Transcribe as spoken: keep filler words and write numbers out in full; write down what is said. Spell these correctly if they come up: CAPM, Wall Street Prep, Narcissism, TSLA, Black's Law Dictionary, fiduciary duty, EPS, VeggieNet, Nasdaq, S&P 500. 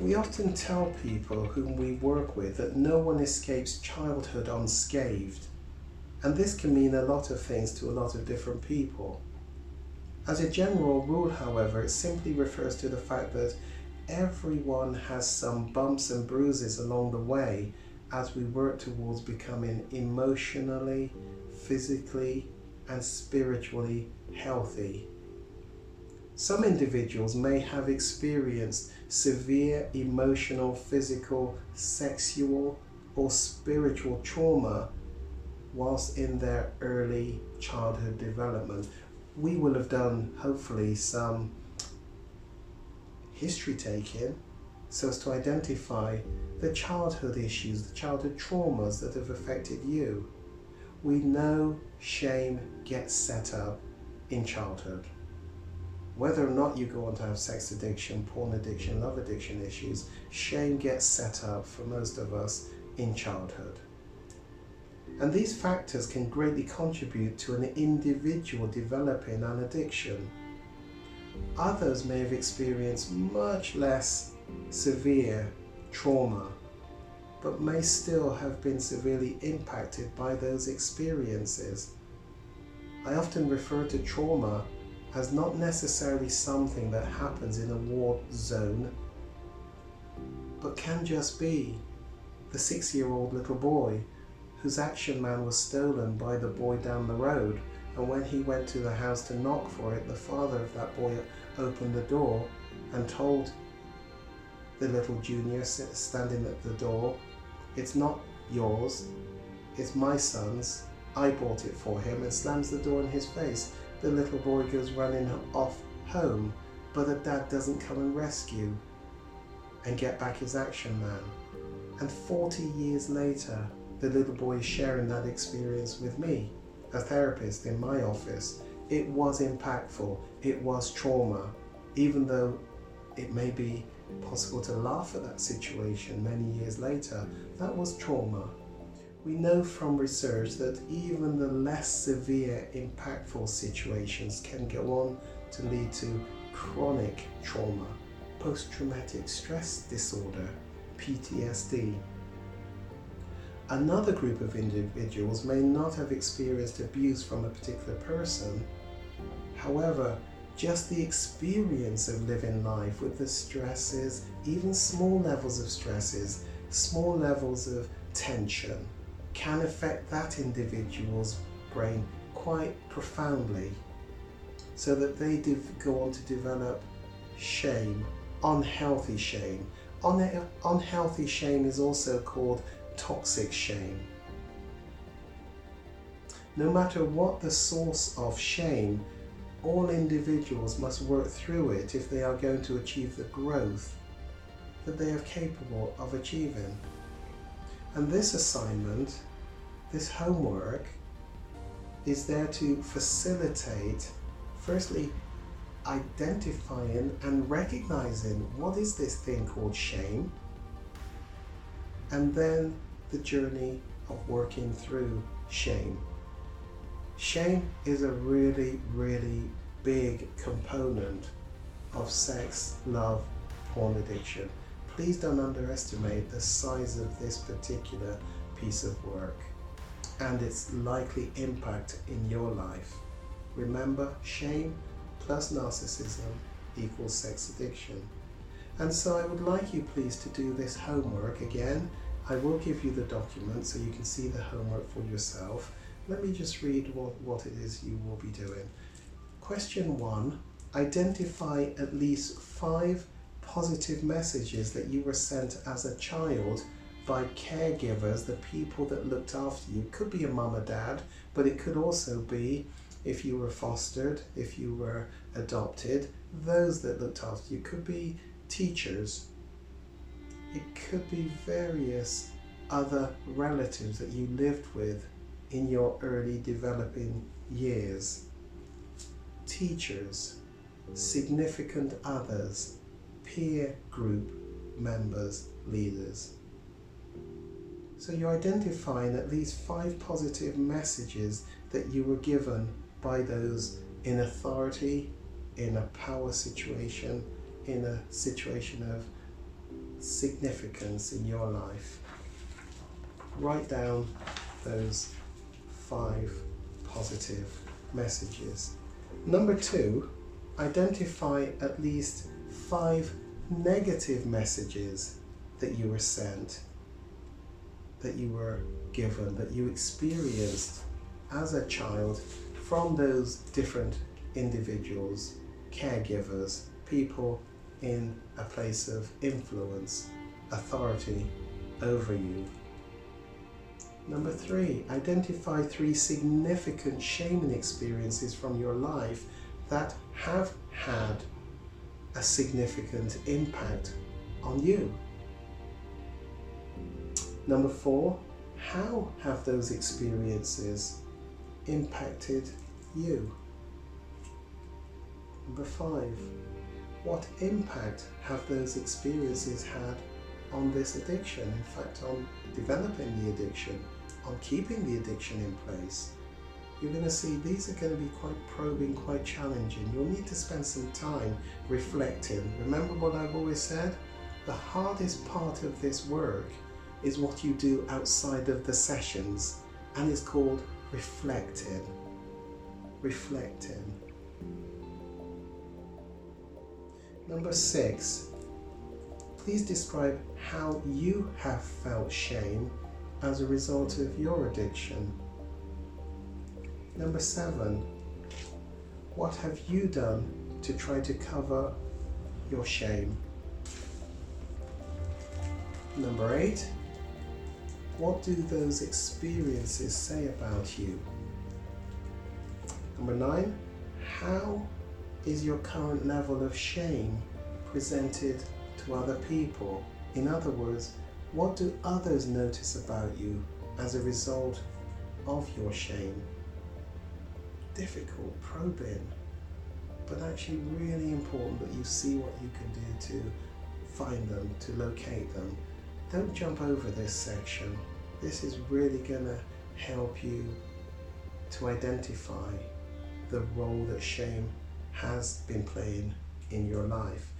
We often tell people whom we work with that no one escapes childhood unscathed, and this can mean a lot of things to a lot of different people. As a general rule, however, it simply refers to the fact that everyone has some bumps and bruises along the way as we work towards becoming emotionally, physically, and spiritually healthy. Some individuals may have experienced severe emotional, physical, sexual, or spiritual trauma whilst in their early childhood development. We will have done, hopefully, some history taking so as to identify the childhood issues, the childhood traumas that have affected you. We know shame gets set up in childhood. Whether or not you go on to have sex addiction, porn addiction, love addiction issues, shame gets set up for most of us in childhood. And these factors can greatly contribute to an individual developing an addiction. Others may have experienced much less severe trauma, but may still have been severely impacted by those experiences. I often refer to trauma as not necessarily something that happens in a war zone, but can just be the six-year-old little boy whose Action Man was stolen by the boy down the road, and when he went to the house to knock for it, the father of that boy opened the door and told the little junior standing at the door, "It's not yours, it's my son's, I bought it for him," and slams the door in his face. The little boy goes running off home, but the dad doesn't come and rescue and get back his Action Man. And forty years later, the little boy is sharing that experience with me, a therapist in my office. It was impactful, it was trauma, even though it may be possible to laugh at that situation many years later, that was trauma. We know from research that even the less severe, impactful situations can go on to lead to chronic trauma, post-traumatic stress disorder, P T S D. Another group of individuals may not have experienced abuse from a particular person. However, just the experience of living life with the stresses, even small levels of stresses, small levels of tension, can affect that individual's brain quite profoundly, so that they do go on to develop shame, unhealthy shame. Un- unhealthy shame is also called toxic shame. No matter what the source of shame, all individuals must work through it if they are going to achieve the growth that they are capable of achieving. And this assignment, this homework, is there to facilitate, firstly, identifying and recognizing what is this thing called shame, and then the journey of working through shame. Shame is a really, really big component of sex, love, porn addiction. Please don't underestimate the size of this particular piece of work and its likely impact in your life. Remember, shame plus narcissism equals sex addiction. And so I would like you please to do this homework again. I will give you the document so you can see the homework for yourself. Let me just read what, what it is you will be doing. Question one, identify at least five positive messages that you were sent as a child by caregivers, the people that looked after you. It could be a mum or dad, but it could also be if you were fostered, if you were adopted, those that looked after you. It could be teachers. It could be various other relatives that you lived with in your early developing years. Teachers, significant others, peer group members, leaders. So you're identifying at least five positive messages that you were given by those in authority, in a power situation, in a situation of significance in your life, write down those five positive messages. Number two, identify at least five negative messages that you were sent, that you were given, that you experienced as a child from those different individuals, caregivers, people in a place of influence, authority over you. Number three, identify three significant shaming experiences from your life that have had a significant impact on you. Number four, how have those experiences impacted you? Number five, what impact have those experiences had on this addiction, in fact on developing the addiction, on keeping the addiction in place? You're going to see these are going to be quite probing, quite challenging. You'll need to spend some time reflecting. Remember what I've always said? The hardest part of this work is what you do outside of the sessions, and it's called reflecting. Reflecting. Number six, please describe how you have felt shame as a result of your addiction. Number seven, what have you done to try to cover your shame? Number eight, what do those experiences say about you? Number nine, how is your current level of shame presented to other people? In other words, what do others notice about you as a result of your shame? Difficult, probing, but actually really important that you see what you can do to find them, to locate them. Don't jump over this section. This is really going to help you to identify the role that shame has been playing in your life.